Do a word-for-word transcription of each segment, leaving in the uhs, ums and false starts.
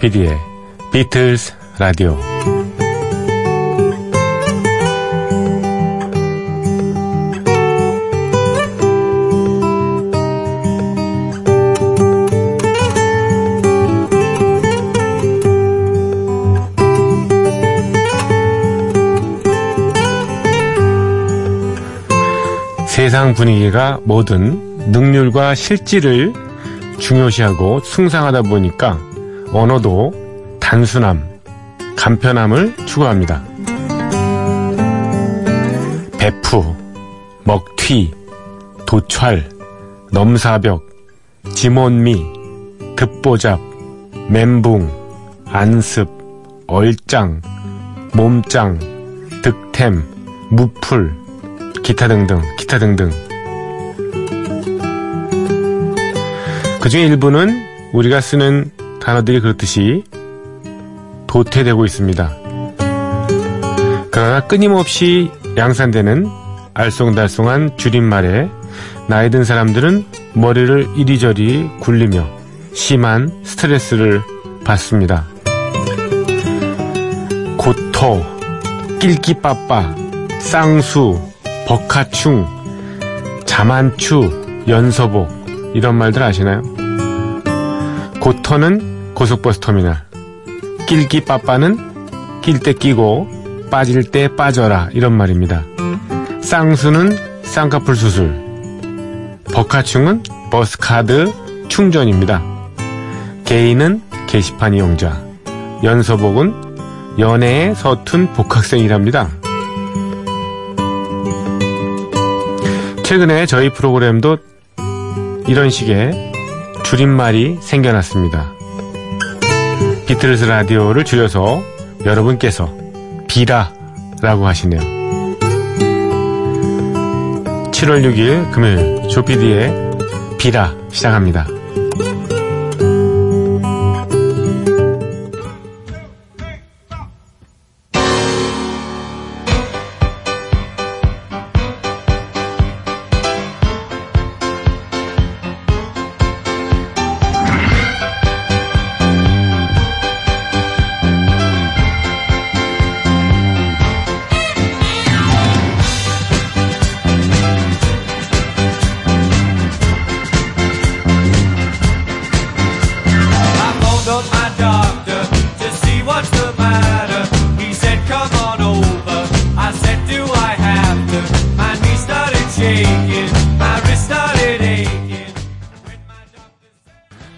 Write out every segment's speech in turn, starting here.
피디의 비틀즈 라디오. 세상 분위기가 뭐든 능률과 실질을 중요시하고 숭상하다 보니까 언어도 단순함, 간편함을 추구합니다. 배프, 먹튀, 도철, 넘사벽, 지몬미, 듣보잡, 멘붕, 안습, 얼짱, 몸짱, 득템, 무풀, 기타 등등, 기타 등등. 그 중에 일부는 우리가 쓰는 단어들이 그렇듯이 도태되고 있습니다. 그러나 끊임없이 양산되는 알쏭달쏭한 줄임말에 나이 든 사람들은 머리를 이리저리 굴리며 심한 스트레스를 받습니다. 고토, 낄끼빠빠, 쌍수, 버카충, 자만추, 연서복, 이런 말들 아시나요? 고터는 고속버스 터미널, 낄끼빠빠는 낄 때 끼고 빠질 때 빠져라, 이런 말입니다. 쌍수는 쌍꺼풀 수술, 버카충은 버스카드 충전입니다. 게이는 게시판 이용자, 연서복은 연애에 서툰 복학생이랍니다. 최근에 저희 프로그램도 이런 식의 줄임말이 생겨났습니다. 비틀즈 라디오를 줄여서 여러분께서 비라라고 하시네요. 칠월 육일 금요일 조피디의 비라 시작합니다.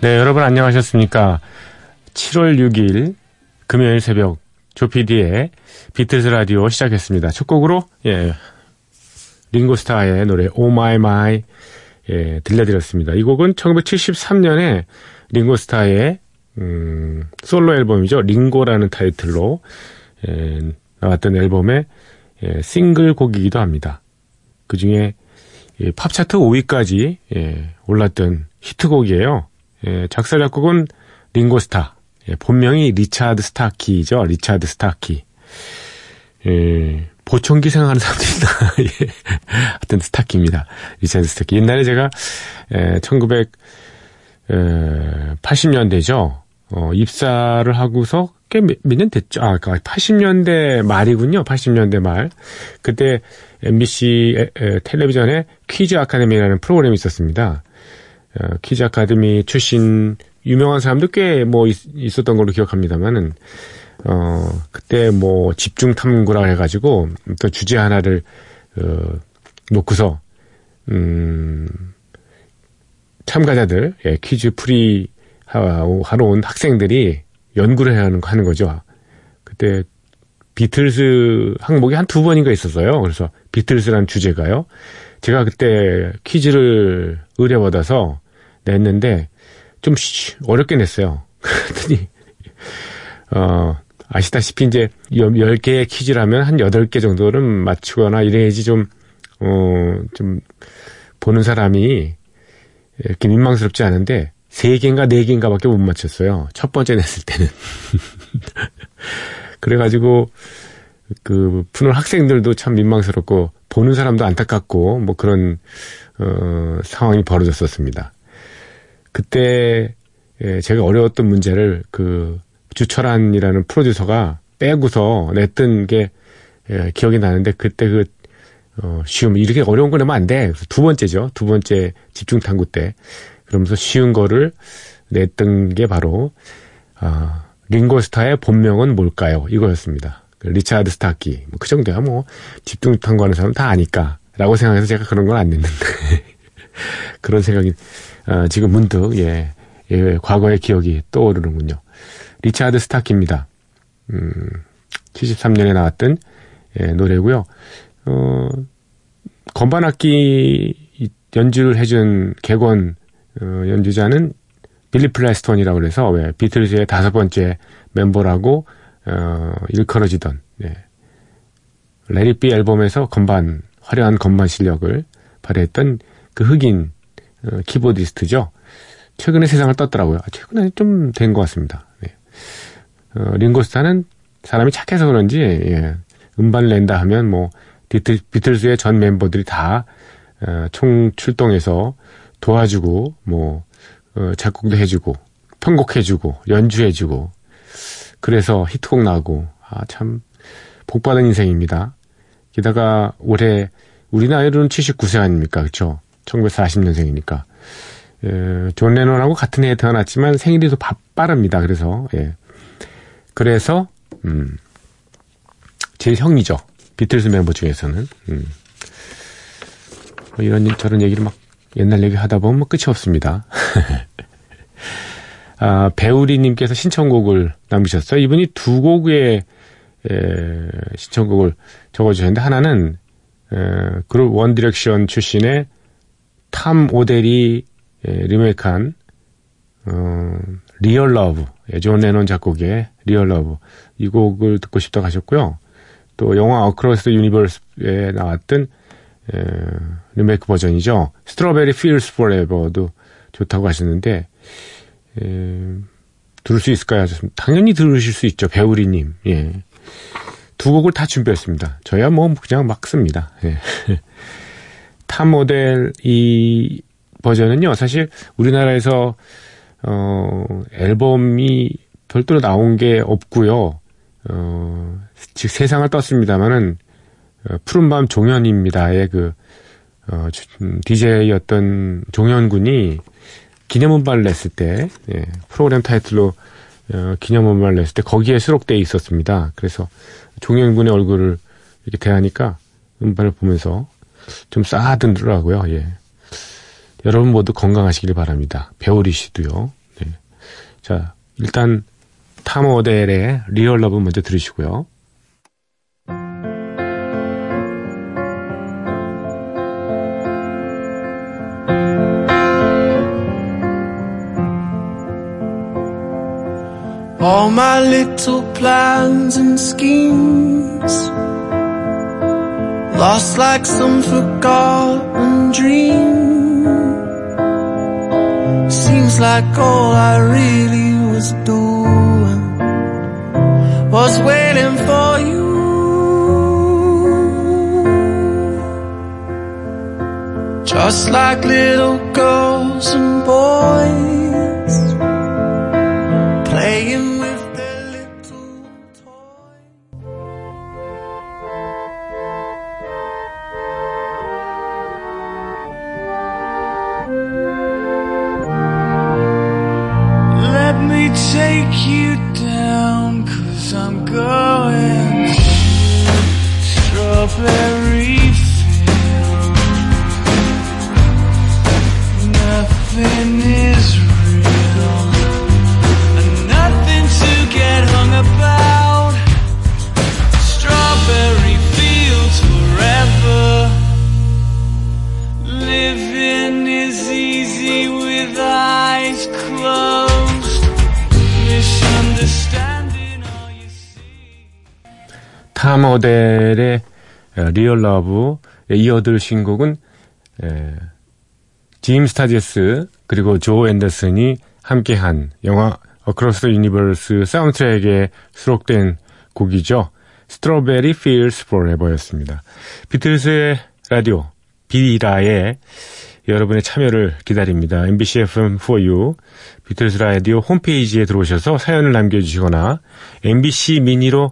네, 여러분 안녕하셨습니까? 칠월 육일 금요일 새벽 조피디의 비틀즈 라디오 시작했습니다. 첫 곡으로 예, 링고스타의 노래 Oh My My 예, 들려드렸습니다. 이 곡은 천구백칠십삼년에 링고스타의 음, 솔로 앨범이죠. 링고라는 타이틀로 예, 나왔던 앨범의 예, 싱글 곡이기도 합니다. 그 중에 예, 팝차트 오위까지 예, 올랐던 히트곡이에요. 예, 작사 작곡은 링고스타, 예, 본명이 리차드 스타키죠. 리차드 스타키. 예, 보청기 생각하는 사람들이 있나? 예, 하여튼 스타키입니다. 리차드 스타키. 옛날에 제가 예, 천구백팔십년대죠. 어, 입사를 하고서 꽤 몇 년 됐죠. 아, 팔십년대 말이군요. 팔십년대 말. 그때 엠비씨 텔레비전에 퀴즈 아카데미라는 프로그램이 있었습니다. 어, 퀴즈 아카데미 출신 유명한 사람도 꽤 뭐 있었던 걸로 기억합니다만은 어 그때 뭐 집중 탐구라 해가지고 또 주제 하나를 어, 놓고서 음, 참가자들 예, 퀴즈 프리 하러 온 학생들이 연구를 해야 하는, 하는 거죠. 그때 비틀즈 항목이 한 두 번인가 있었어요. 그래서 비틀즈라는 주제가요. 제가 그때 퀴즈를 의뢰받아서 냈는데 좀 어렵게 냈어요. 그랬더니 어, 아시다시피 이제 열 개의 퀴즈라면 한 여덟 개 정도는 맞추거나 이래야지 좀, 어, 좀 보는 사람이 이렇게 민망스럽지 않은데 세 개인가 네 개인가밖에 못 맞췄어요. 첫 번째 냈을 때는. 그래가지고 그 푸는 학생들도 참 민망스럽고 보는 사람도 안타깝고 뭐 그런 어, 상황이 벌어졌었습니다. 그때 예, 제가 어려웠던 문제를 그 주철환이라는 프로듀서가 빼고서 냈던 게 예, 기억이 나는데 그때 그 어, 쉬움 이렇게 어려운 거 내면 안 돼. 그래서 두 번째죠. 두 번째 집중 탐구 때 그러면서 쉬운 거를 냈던 게 바로 아, 링고스타의 본명은 뭘까요? 이거였습니다. 리차드 스타키 뭐 그 정도야 뭐 집중 탐구하는 사람 다 아니까라고 생각해서 제가 그런 건 안 냈는데 그런 생각이 아, 지금 문득 예, 예 과거의 기억이 떠오르는군요. 리차드 스타키입니다. 음, 칠십삼 년에 나왔던 예, 노래고요. 어, 건반악기 연주를 해준 객원 어, 연주자는 빌리 플레스톤이라고 그래서 왜 비틀즈의 다섯 번째 멤버라고 어, 일컬어지던 예. Let It Be 앨범에서 건반 화려한 건반 실력을 발휘했던 그 흑인 어, 키보디스트죠. 최근에 세상을 떴더라고요. 최근에 좀 된 것 같습니다. 예. 어, 링고스타는 사람이 착해서 그런지 예. 음반을 낸다 하면 뭐 비틀, 비틀즈의 전 멤버들이 다 어, 총 출동해서 도와주고 뭐 어, 작곡도 해주고 편곡해주고 연주해주고 그래서 히트곡 나고 아, 참 복받은 인생입니다. 게다가 올해 우리 나이로는 칠십구 세 아닙니까? 그렇죠? 천구백사십 년생이니까 에, 존 레논하고 같은 해에 태어났지만 생일이 더 빠릅니다. 그래서 예. 그래서 음, 제일 형이죠. 비틀즈 멤버 중에서는. 음. 뭐 이런 저런 얘기를 막 옛날 얘기 하다 보면 뭐 끝이 없습니다. 아, 배우리님께서 신청곡을 남기셨어요. 이분이 두 곡의 에, 신청곡을 적어주셨는데 하나는 에, 그룹 원 디렉션 출신의 탐 오델이 에, 리메이크한 어, 리얼 러브 예, 존 레논 작곡의 리얼 러브 이 곡을 듣고 싶다고 하셨고요. 또 영화 어크로스 더 유니버스에 나왔던 에, 리메이크 버전이죠. 스트로베리 필스 포레버도 좋다고 하셨는데 에, 들을 수 있을까요? 하셨습니다. 당연히 들으실 수 있죠. 배우리님. 예. 두 곡을 다 준비했습니다. 저야 뭐 그냥 막 씁니다. 예. 탐 오델 이 버전은요. 사실 우리나라에서 어, 앨범이 별도로 나온 게 없고요. 어, 즉 세상을 떴습니다만은 어, 푸른밤 종현입니다의 그 어, 디제이였던 종현군이 기념음반을 냈을 때 예, 프로그램 타이틀로 어, 기념음반을 냈을 때 거기에 수록되어 있었습니다. 그래서 종현군의 얼굴을 이렇게 대하니까 음반을 보면서 좀 싸하더라고요. 예. 여러분 모두 건강하시길 바랍니다. 배우리 씨도요. 예. 자 일단 탐 오델의 리얼 러브 먼저 들으시고요. All my little plans and schemes lost like some forgotten dream. Seems like all I really was doing was waiting for you. Just like little girls and boys playing. 탐 오델의 리얼 러브에 이어 들으신 곡은 에, 짐 스타제스 그리고 조 앤더슨이 함께한 영화 어크로스 더 유니버스 사운드트랙에 수록된 곡이죠. 스트로베리 필스 포레버였습니다. 비틀스의 라디오 비라의 여러분의 참여를 기다립니다. 엠비씨 에프엠 for you 비틀즈 라디오 홈페이지에 들어오셔서 사연을 남겨주시거나 엠비씨 미니로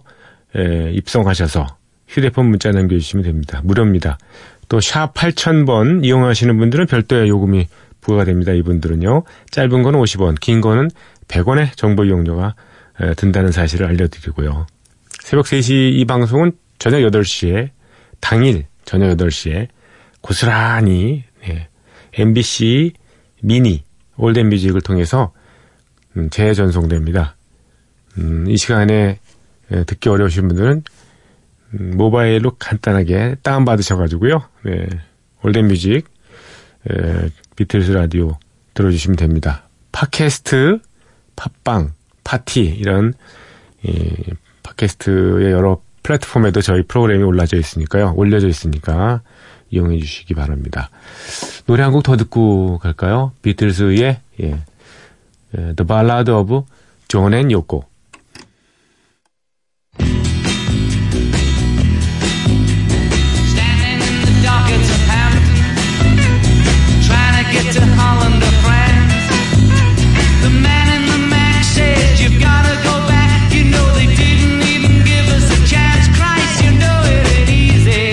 에, 입성하셔서 휴대폰 문자 남겨주시면 됩니다. 무료입니다. 또 샵 팔천 번 이용하시는 분들은 별도의 요금이 부과가 됩니다. 이분들은요. 짧은 거는 오십 원, 긴 거는 백 원의 정보 이용료가 에, 든다는 사실을 알려드리고요. 새벽 세 시 이 방송은 저녁 여덟 시에 당일 저녁 여덟 시에 고스란히 예, 엠비씨 미니 올댓뮤직을 통해서 음, 재전송됩니다. 음, 이 시간에 예, 듣기 어려우신 분들은 음, 모바일로 간단하게 다운받으셔가지고요. 예, 올댓뮤직 예, 비틀즈 라디오 들어주시면 됩니다. 팟캐스트, 팟빵, 파티 이런 예, 팟캐스트의 여러 플랫폼에도 저희 프로그램이 올라져 있으니까요. 올려져 있으니까 이용해 주시기 바랍니다. 노래 한 곡 더 듣고 갈까요? 비틀즈의 예. The Ballad of John and Yoko. Standing in the dock at Southampton, trying to get to Holland or France. The man in the Mac says you've got to go back. You know they didn't even give us a chance. Christ, you know it ain't easy.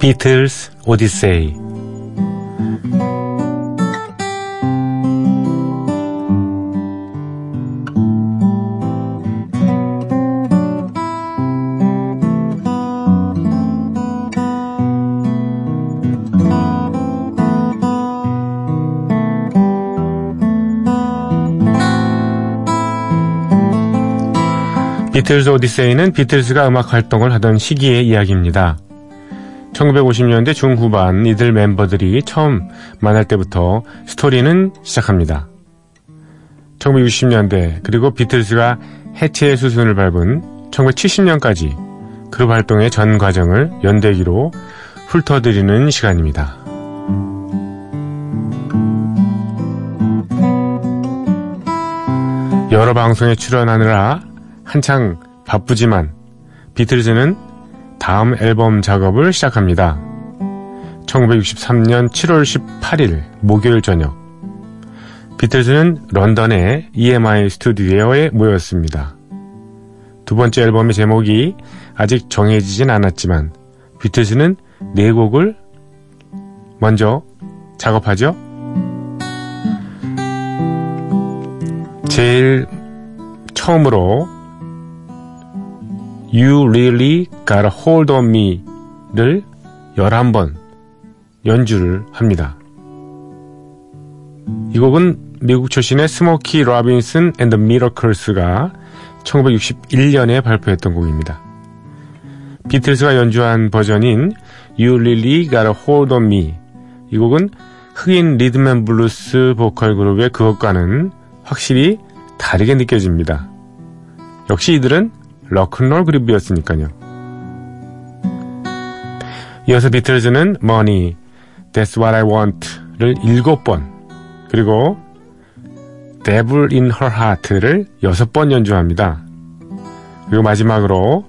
비틀스 오디세이. 비틀스 오디세이는 비틀스가 음악 활동을 하던 시기의 이야기입니다. 천구백오십 년대 중후반 이들 멤버들이 처음 만날 때부터 스토리는 시작합니다. 천구백육십 년대 그리고 비틀즈가 해체의 수순을 밟은 천구백칠십 년까지 그룹 활동의 전 과정을 연대기로 훑어드리는 시간입니다. 여러 방송에 출연하느라 한창 바쁘지만 비틀즈는 다음 앨범 작업을 시작합니다. 천구백육십삼 년 칠월 십팔일 목요일 저녁 비틀즈는 런던의 이엠아이 스튜디오에 모였습니다. 두 번째 앨범의 제목이 아직 정해지진 않았지만 비틀즈는 네 곡을 먼저 작업하죠. 제일 처음으로 You Really Got a Hold On Me 를 열한 번 연주를 합니다. 이 곡은 미국 출신의 스모키 로빈슨 앤 더 미러클스가 천구백육십일 년에 발표했던 곡입니다. 비틀스가 연주한 버전인 You Really Got a Hold On Me 이 곡은 흑인 리듬앤블루스 보컬 그룹의 그것과는 확실히 다르게 느껴집니다. 역시 이들은 럭큰롤 그룹이었으니까요. 이어서 비틀즈는 Money, That's What I Want를 일곱 번 그리고 Devil in Her Heart를 여섯 번 연주합니다. 그리고 마지막으로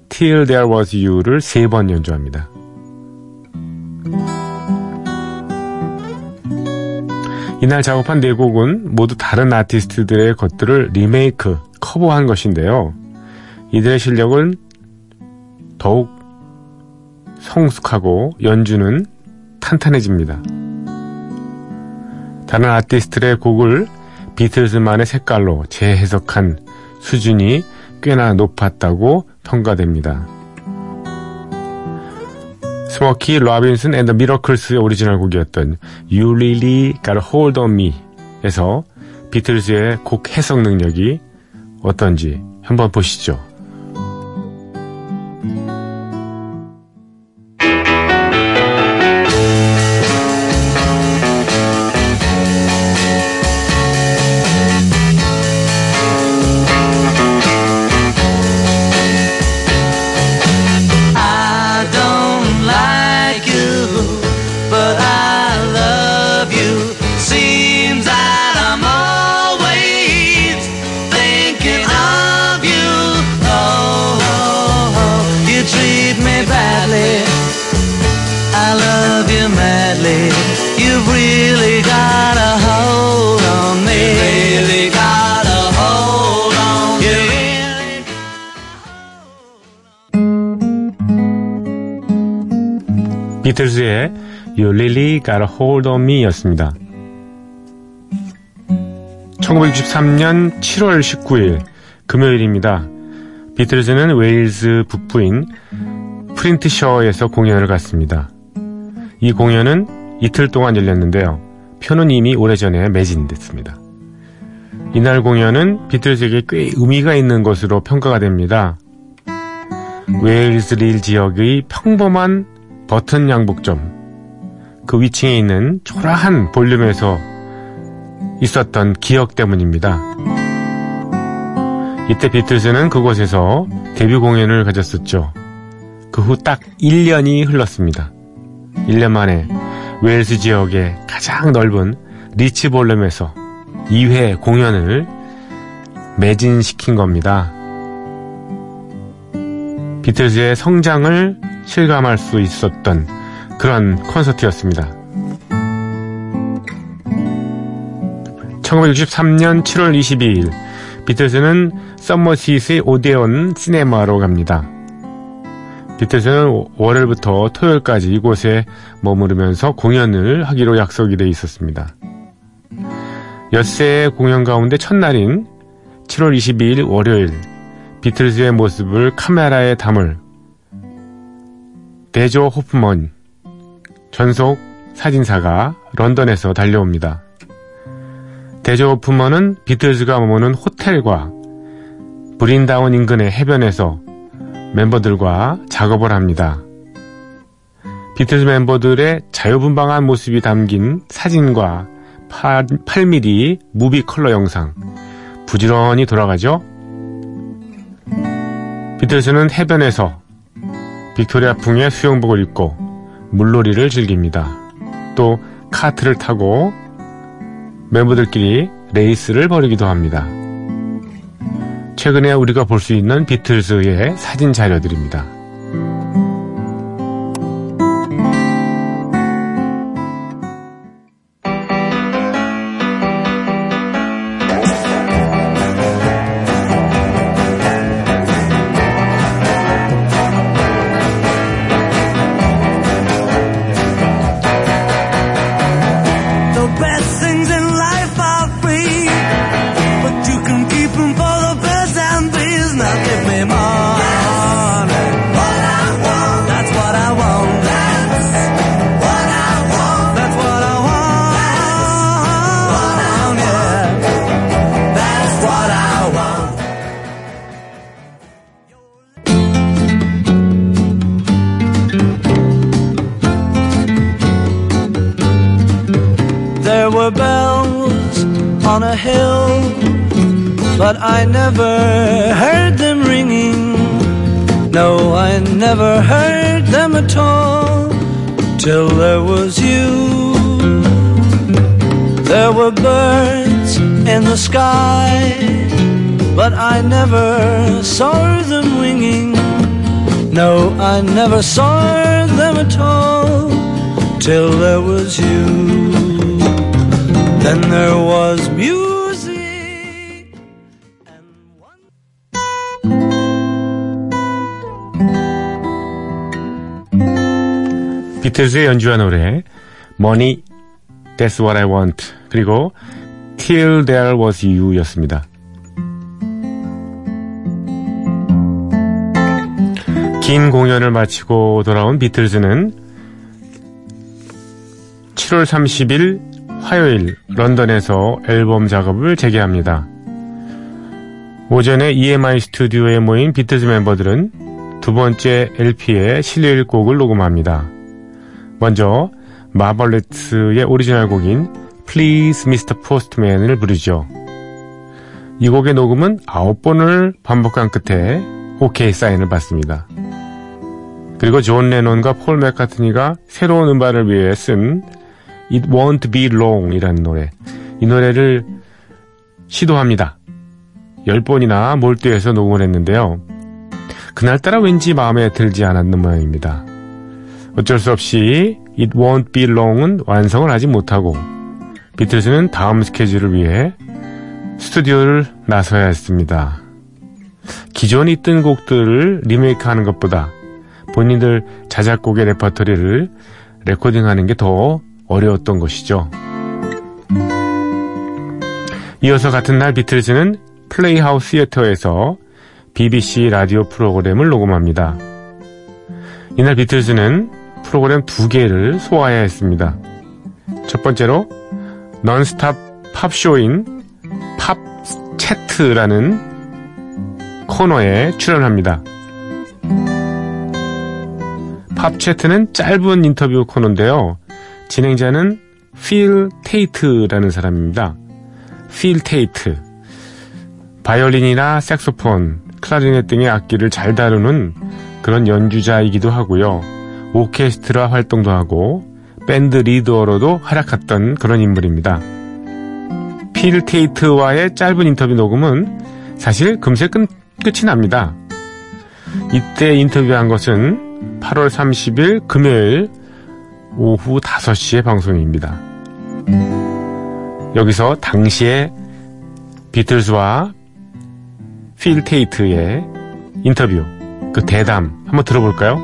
Till There Was You를 세 번 연주합니다. 이날 작업한 네 곡은 모두 다른 아티스트들의 것들을 리메이크, 커버한 것인데요. 이들의 실력은 더욱 성숙하고 연주는 탄탄해집니다. 다른 아티스트들의 곡을 비틀즈만의 색깔로 재해석한 수준이 꽤나 높았다고 평가됩니다. 스모키 로빈슨 앤 더 미러클스의 오리지널 곡이었던 You Really Got a Hold On Me 에서 비틀즈의 곡 해석 능력이 어떤지 한번 보시죠. 비틀즈의 You Really Got a Hold On Me 였습니다. 천구백육십삼 년 칠월 십구일 금요일입니다. 비틀즈는 웨일즈 북부인 프린트셔에서 공연을 갔습니다. 이 공연은 이틀 동안 열렸는데요. 표는 이미 오래전에 매진됐습니다. 이날 공연은 비틀즈에게 꽤 의미가 있는 것으로 평가가 됩니다. 웨일즈 릴 지역의 평범한 버튼 양복점 그 위층에 있는 초라한 볼륨에서 있었던 기억 때문입니다. 이때 비틀즈는 그곳에서 데뷔 공연을 가졌었죠. 그 후 딱 일 년이 흘렀습니다. 일 년 만에 웨일스 지역의 가장 넓은 리치 볼륨에서 이 회 공연을 매진시킨 겁니다. 비틀즈의 성장을 실감할 수 있었던 그런 콘서트였습니다. 천구백육십삼 년 칠월 이십이일 비틀즈는 서머셋의 오데온 시네마로 갑니다. 비틀즈는 월요일부터 토요일까지 이곳에 머무르면서 공연을 하기로 약속이 돼 있었습니다. 엿새의 공연 가운데 첫날인 칠월 이십이일 월요일 비틀즈의 모습을 카메라에 담을 데조 호프먼 전속 사진사가 런던에서 달려옵니다. 데조 호프먼은 비틀즈가 머무는 호텔과 브린다운 인근의 해변에서 멤버들과 작업을 합니다. 비틀즈 멤버들의 자유분방한 모습이 담긴 사진과 팔 밀리미터 무비 컬러 영상 부지런히 돌아가죠. 비틀즈는 해변에서 빅토리아풍의 수영복을 입고 물놀이를 즐깁니다. 또 카트를 타고 멤버들끼리 레이스를 벌이기도 합니다. 최근에 우리가 볼 수 있는 비틀즈의 사진 자료들입니다. But I never heard them ringing. No, I never heard them at all. Till there was you. There were birds in the sky, but I never saw them winging. No, I never saw them at all. Till there was you. Then there was music. 비틀즈의 연주한 노래 Money, That's What I Want 그리고 Till There Was You 였습니다. 긴 공연을 마치고 돌아온 비틀즈는 칠월 삼십일 화요일 런던에서 앨범 작업을 재개합니다. 오전에 이엠아이 스튜디오에 모인 비틀즈 멤버들은 두 번째 엘피에 실릴 곡을 녹음합니다. 먼저 마벌레츠의 오리지널 곡인 Please 미스터 Postman을 부르죠. 이 곡의 녹음은 아홉 번을 반복한 끝에 오케이 사인을 받습니다. 그리고 존 레논과 폴 맥카트니가 새로운 음반을 위해 쓴 It Won't Be Long 이라는 노래, 이 노래를 시도합니다. 열 번이나 몰두해서 녹음을 했는데요. 그날따라 왠지 마음에 들지 않았는 모양입니다. 어쩔 수 없이 It Won't Be Long은 완성을 하지 못하고 비틀즈는 다음 스케줄을 위해 스튜디오를 나서야 했습니다. 기존에 있던 곡들을 리메이크하는 것보다 본인들 자작곡의 레퍼토리를 레코딩하는 게 더 어려웠던 것이죠. 이어서 같은 날 비틀즈는 플레이하우스 시어터에서 비비씨 라디오 프로그램을 녹음합니다. 이날 비틀즈는 프로그램 두 개를 소화해야 했습니다. 첫 번째로 논스탑 팝쇼인 팝채트라는 코너에 출연합니다. 팝채트는 짧은 인터뷰 코너인데요. 진행자는 필 테이트라는 사람입니다. 필 테이트. 바이올린이나 색소폰, 클라리넷 등의 악기를 잘 다루는 그런 연주자이기도 하고요. 오케스트라 활동도 하고 밴드 리더로도 활약했던 그런 인물입니다. 필 테이트와의 짧은 인터뷰 녹음은 사실 금세 끝, 끝이 납니다. 이때 인터뷰한 것은 팔월 삼십일 금요일 오후 다섯 시에 방송입니다. 여기서 당시에 비틀즈와 필 테이트의 인터뷰, 그 대담 한번 들어볼까요?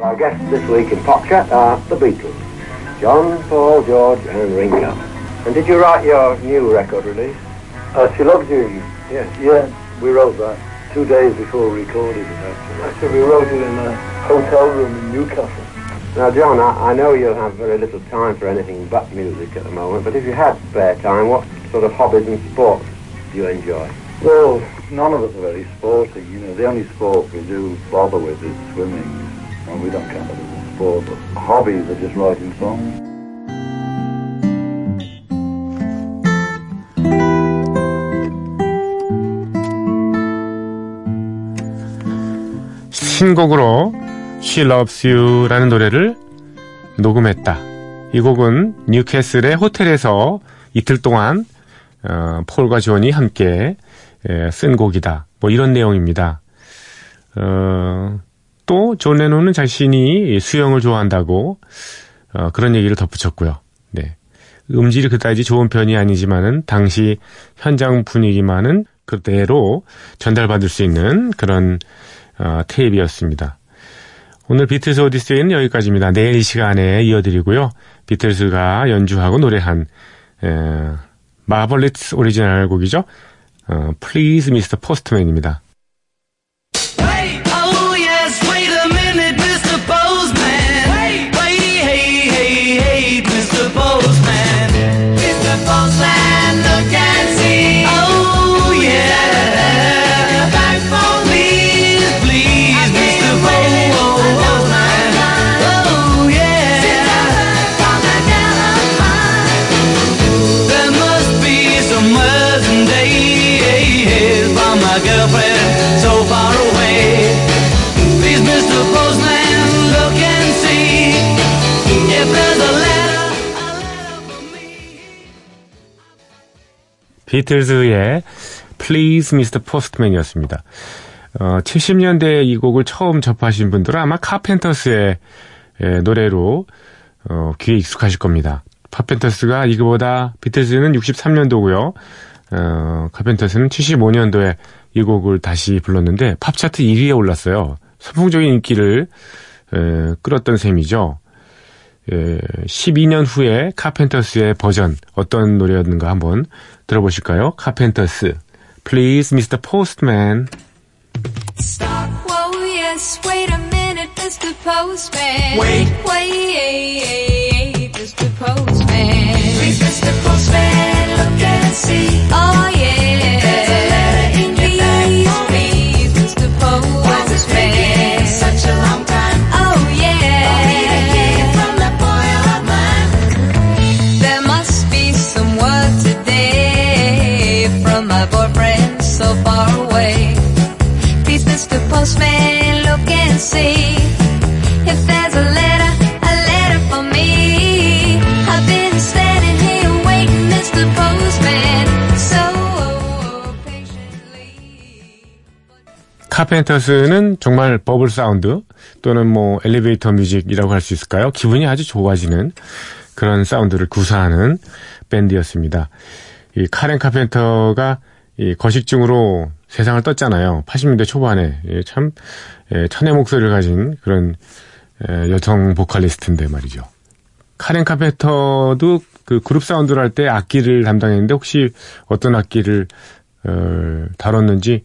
Our guests this week in pop chat are the Beatles, John, Paul, George, and Ringo. And did you write your new record release? Uh, She Loves You. Yes, yeah, we wrote that two days before we recorded it. Actually, actually we wrote it in a hotel room in Newcastle. Now, John, I, I know you'll have very little time for anything but music at the moment, but if you had spare time, what sort of hobbies and sports do you enjoy? Well, none of us are very sporty. You know, the only sport we do bother with is swimming, and we don't count it as a sport, but hobbies are just writing songs. 신곡으로 She Loves You 라는 노래를 녹음했다. 이 곡은 뉴캐슬의 호텔에서 이틀 동안 어, 폴과 존이 함께 에, 쓴 곡이다. 뭐 이런 내용입니다. 어, 또 존 레논은 자신이 수영을 좋아한다고 어, 그런 얘기를 덧붙였고요. 네. 음질이 그다지 좋은 편이 아니지만은 당시 현장 분위기만은 그대로 전달받을 수 있는 그런 어, 테이프였습니다. 오늘 비틀스 오디세이는 여기까지입니다. 내일 이 시간에 이어드리고요. 비틀스가 연주하고 노래한 에, 마벌리스 오리지널 곡이죠. 어, Please 미스터 Postman입니다. 비틀즈의 Please 미스터 Postman이었습니다. 어, 칠십 년대에 이 곡을 처음 접하신 분들은 아마 카펜터스의 예, 노래로 어, 귀에 익숙하실 겁니다. 카펜터스가 이거보다 비틀즈는 육십삼 년도고요. 어, 카펜터스는 칠십오 년도에 이 곡을 다시 불렀는데 팝차트 일 위에 올랐어요. 선풍적인 인기를 에, 끌었던 셈이죠. 에, 십이 년 후에 카펜터스의 버전 어떤 노래였는가 한번 들어보실까요? 카펜터스 Please 미스터 Postman. Stop, whoa, yes, wait a minute, 미스터 Postman. Wait, wait, 미스터 Postman. Please 미스터 Postman, look and see. Oh yeah, there's a letter in your bag for me. Please 미스터 Postman. Why is this taking such a long time? Oh yeah, I need a gift from that boy I love mine. There must be some word today from my boyfriend so far away. Please mister Postman, look and see if there's a letter, a letter for me. I've been standing here waiting, mister Postman, so patiently. 카펜터스는 정말 버블 사운드 또는 뭐 엘리베이터 뮤직이라고 할 수 있을까요? 기분이 아주 좋아지는 그런 사운드를 구사하는 밴드였습니다. 이 카렌 카펜터가 이 거식증으로 세상을 떴잖아요. 팔십 년대 초반에. 예, 참 예, 천의 목소리를 가진 그런 예, 여성 보컬리스트인데 말이죠. 카렌 카펜터도 그 그룹 사운드를 할 때 악기를 담당했는데 혹시 어떤 악기를 어, 다뤘는지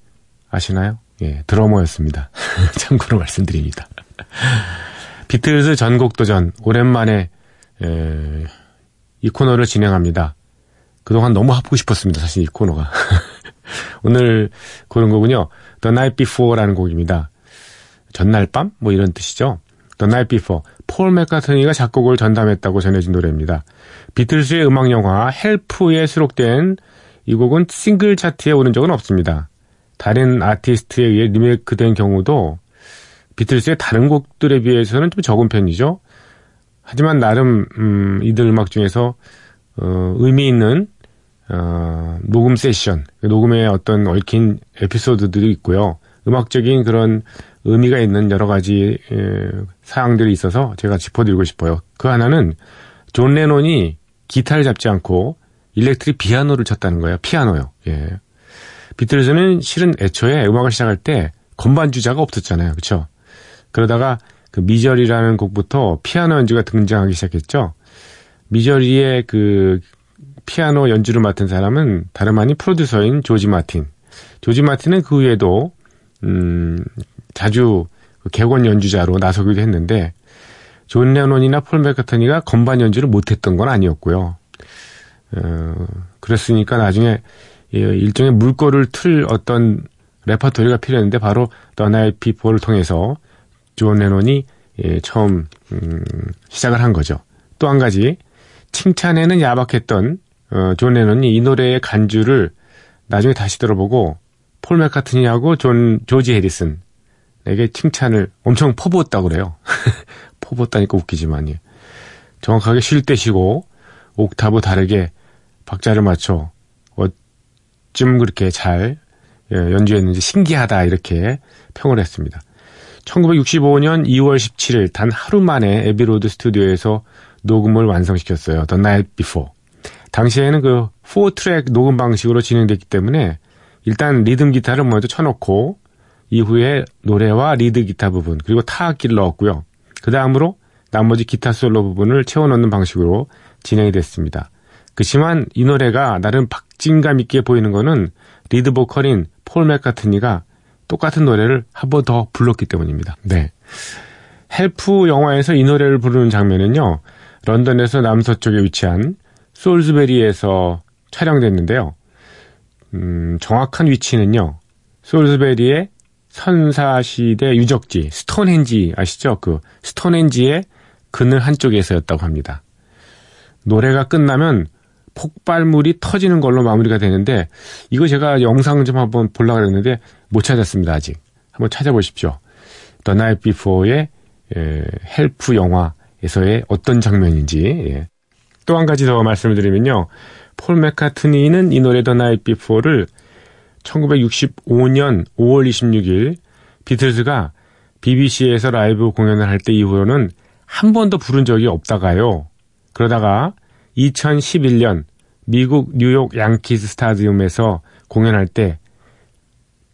아시나요? 예, 드러머였습니다. 참고로 말씀드립니다. 비틀즈 전곡도전 오랜만에 예, 이 코너를 진행합니다. 그동안 너무 하고 싶었습니다. 사실 이 코너가. 오늘 고른 거군요. The Night Before라는 곡입니다. 전날 밤? 뭐 이런 뜻이죠. The Night Before. 폴 맥카트니가 작곡을 전담했다고 전해진 노래입니다. 비틀스의 음악 영화 헬프에 수록된 이 곡은 싱글 차트에 오른 적은 없습니다. 다른 아티스트에 의해 리메이크된 경우도 비틀스의 다른 곡들에 비해서는 좀 적은 편이죠. 하지만 나름 음, 이들 음악 중에서 어, 의미 있는 어, 녹음 세션, 녹음에 어떤 얽힌 에피소드들이 있고요. 음악적인 그런 의미가 있는 여러 가지 에, 사항들이 있어서 제가 짚어드리고 싶어요. 그 하나는 존 레논이 기타를 잡지 않고 일렉트릭 피아노를 쳤다는 거예요. 피아노요. 예. 비틀즈는 실은 애초에 음악을 시작할 때 건반 주자가 없었잖아요. 그렇죠? 그러다가 그 미저리라는 곡부터 피아노 연주가 등장하기 시작했죠. 미저리의 그 피아노 연주를 맡은 사람은 다름 아닌 프로듀서인 조지 마틴. 조지 마틴은 그 후에도 음, 자주 객원 연주자로 나서기도 했는데 존 레논이나 폴 맥카트니가 건반 연주를 못했던 건 아니었고요. 어, 그랬으니까 나중에 일종의 물꼬를 틀 어떤 레퍼토리가 필요했는데 바로 The Night Before를 통해서 존 레논이 예, 처음 음, 시작을 한 거죠. 또 한 가지, 칭찬에는 야박했던 어, 존 레논이 이 노래의 간주를 나중에 다시 들어보고 폴 맥카트니하고 존 조지 해리슨에게 칭찬을 엄청 퍼부었다고 그래요. 퍼부었다니까 웃기지만 예. 정확하게 쉴 때 쉬고 옥타브 다르게 박자를 맞춰 어쩜 그렇게 잘 예, 연주했는지 신기하다 이렇게 평을 했습니다. 천구백육십오 년 이월 십칠일 단 하루 만에 에비로드 스튜디오에서 녹음을 완성시켰어요. The Night Before. 당시에는 그 포 트랙 녹음 방식으로 진행됐기 때문에 일단 리듬 기타를 먼저 쳐놓고 이후에 노래와 리드 기타 부분 그리고 타악기를 넣었고요. 그 다음으로 나머지 기타 솔로 부분을 채워넣는 방식으로 진행이 됐습니다. 그렇지만 이 노래가 나름 박진감 있게 보이는 거는 리드 보컬인 폴 맥카트니가 똑같은 노래를 한 번 더 불렀기 때문입니다. 네, 헬프 영화에서 이 노래를 부르는 장면은요. 런던에서 남서쪽에 위치한 솔즈베리에서 촬영됐는데요. 음, 정확한 위치는요. 솔즈베리의 선사시대 유적지 스톤헨지 아시죠? 그 스톤헨지의 그늘 한쪽에서였다고 합니다. 노래가 끝나면 폭발물이 터지는 걸로 마무리가 되는데 이거 제가 영상 좀 한번 보려고 했는데 못 찾았습니다. 아직. 한번 찾아보십시오. The Night Before의 에, 헬프 영화 에서의 어떤 장면인지 예. 또 한 가지 더 말씀을 드리면요. 폴 맥카트니는 이 노래 The Night Before를 천구백육십오 년 오월 이십육일 비틀즈가 비비씨에서 라이브 공연을 할 때 이후로는 한 번도 부른 적이 없다가요. 그러다가 이천십일 년 미국 뉴욕 양키스 스타디움에서 공연할 때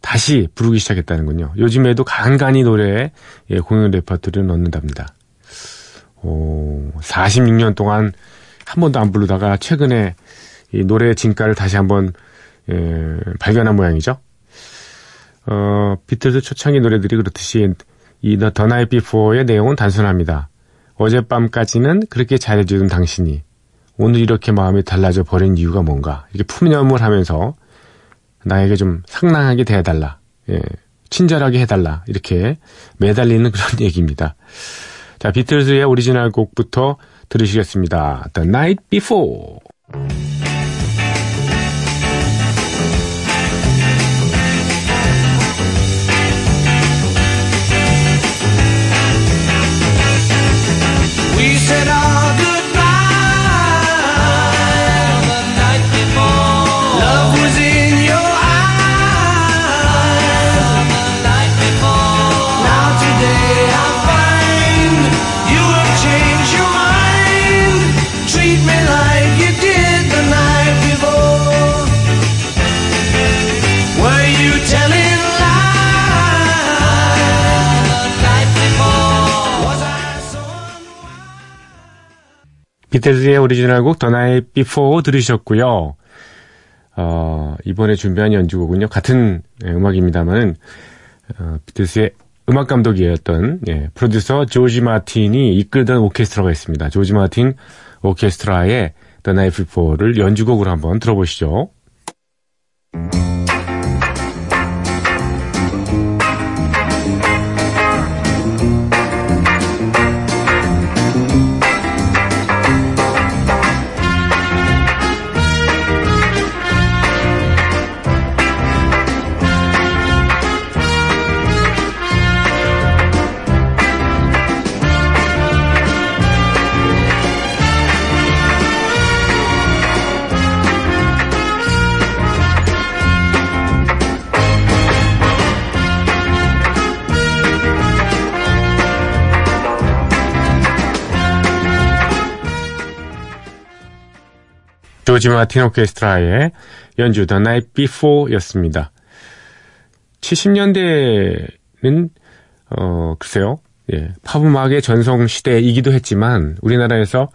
다시 부르기 시작했다는군요. 요즘에도 간간히 노래에 공연 레퍼토리를 넣는답니다. 오, 사십육 년 동안 한 번도 안 부르다가 최근에 이 노래의 진가를 다시 한번 예, 발견한 모양이죠. 어, 비틀즈 초창기 노래들이 그렇듯이 이 The Night Before의 내용은 단순합니다. 어젯밤까지는 그렇게 잘해주던 당신이 오늘 이렇게 마음이 달라져 버린 이유가 뭔가 이렇게 푸념을 하면서 나에게 좀 상냥하게 대해달라, 예, 친절하게 해달라 이렇게 매달리는 그런 얘기입니다. 자, 비틀즈의 오리지널 곡부터 들으시겠습니다. The Night Before. 비틀즈의 오리지널 곡 The Night Before 들으셨고요. 어, 이번에 준비한 연주곡은요. 같은 음악입니다만은 어, 비틀즈의 음악 감독이었던 예, 프로듀서 조지 마틴이 이끌던 오케스트라가 있습니다. 조지 마틴 오케스트라의 The Night Before를 연주곡으로 한번 들어보시죠. 조지 마틴 오케스트라의 연주 The Night Before였습니다. 칠십 년대는 어 글쎄요, 예, 팝 음악의 전성 시대이기도 했지만 우리나라에서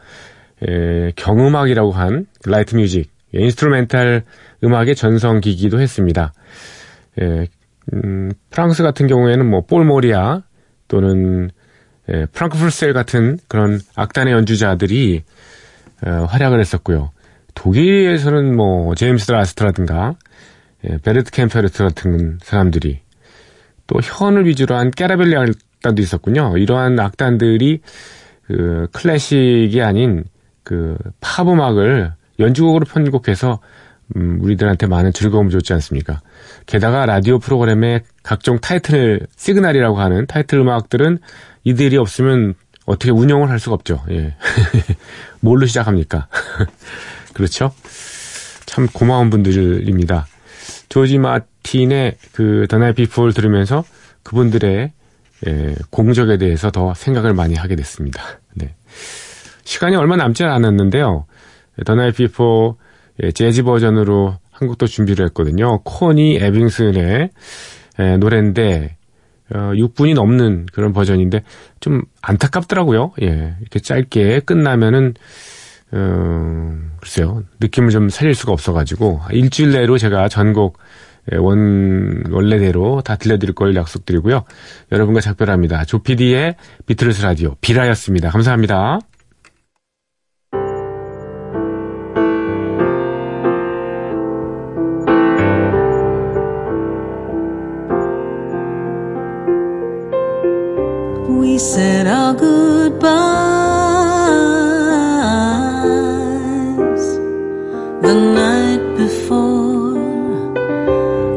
예, 경음악이라고 한 라이트 뮤직, 예, 인스트루멘탈 음악의 전성기이기도 했습니다. 예, 음, 프랑스 같은 경우에는 뭐 폴모리아 또는 예, 프랑크푸르셀 같은 그런 악단의 연주자들이 어, 활약을 했었고요. 독일에서는 뭐 제임스 라스트라든가 예, 베르트 캠페르트 같은 사람들이 또 현을 위주로 한 까라벨리 악단도 있었군요. 이러한 악단들이 그 클래식이 아닌 그 팝 음악을 연주곡으로 편곡해서 음, 우리들한테 많은 즐거움을 줬지 않습니까? 게다가 라디오 프로그램의 각종 타이틀 시그널이라고 하는 타이틀 음악들은 이들이 없으면 어떻게 운영을 할 수가 없죠. 예. 뭘로 시작합니까? 그렇죠? 참 고마운 분들입니다. 조지 마틴의 그 The Night Before를 들으면서 그분들의 예, 공적에 대해서 더 생각을 많이 하게 됐습니다. 네. 시간이 얼마 남지 않았는데요. The Night Before 예, 재즈 버전으로 한 곡도 준비를 했거든요. 코니 에빙슨의 예, 노래인데 어, 육 분이 넘는 그런 버전인데 좀 안타깝더라고요. 예, 이렇게 짧게 끝나면은 어, 글쎄요. 느낌을 좀 살릴 수가 없어가지고 일주일 내로 제가 전곡 원 원래대로 다 들려드릴 걸 약속드리고요. 여러분과 작별합니다. 조피디의 비틀즈 라디오 비라였습니다. 감사합니다. We said our goodbye. The night before,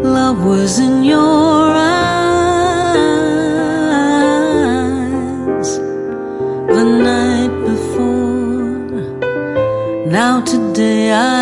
love was in your eyes. The night before, now today I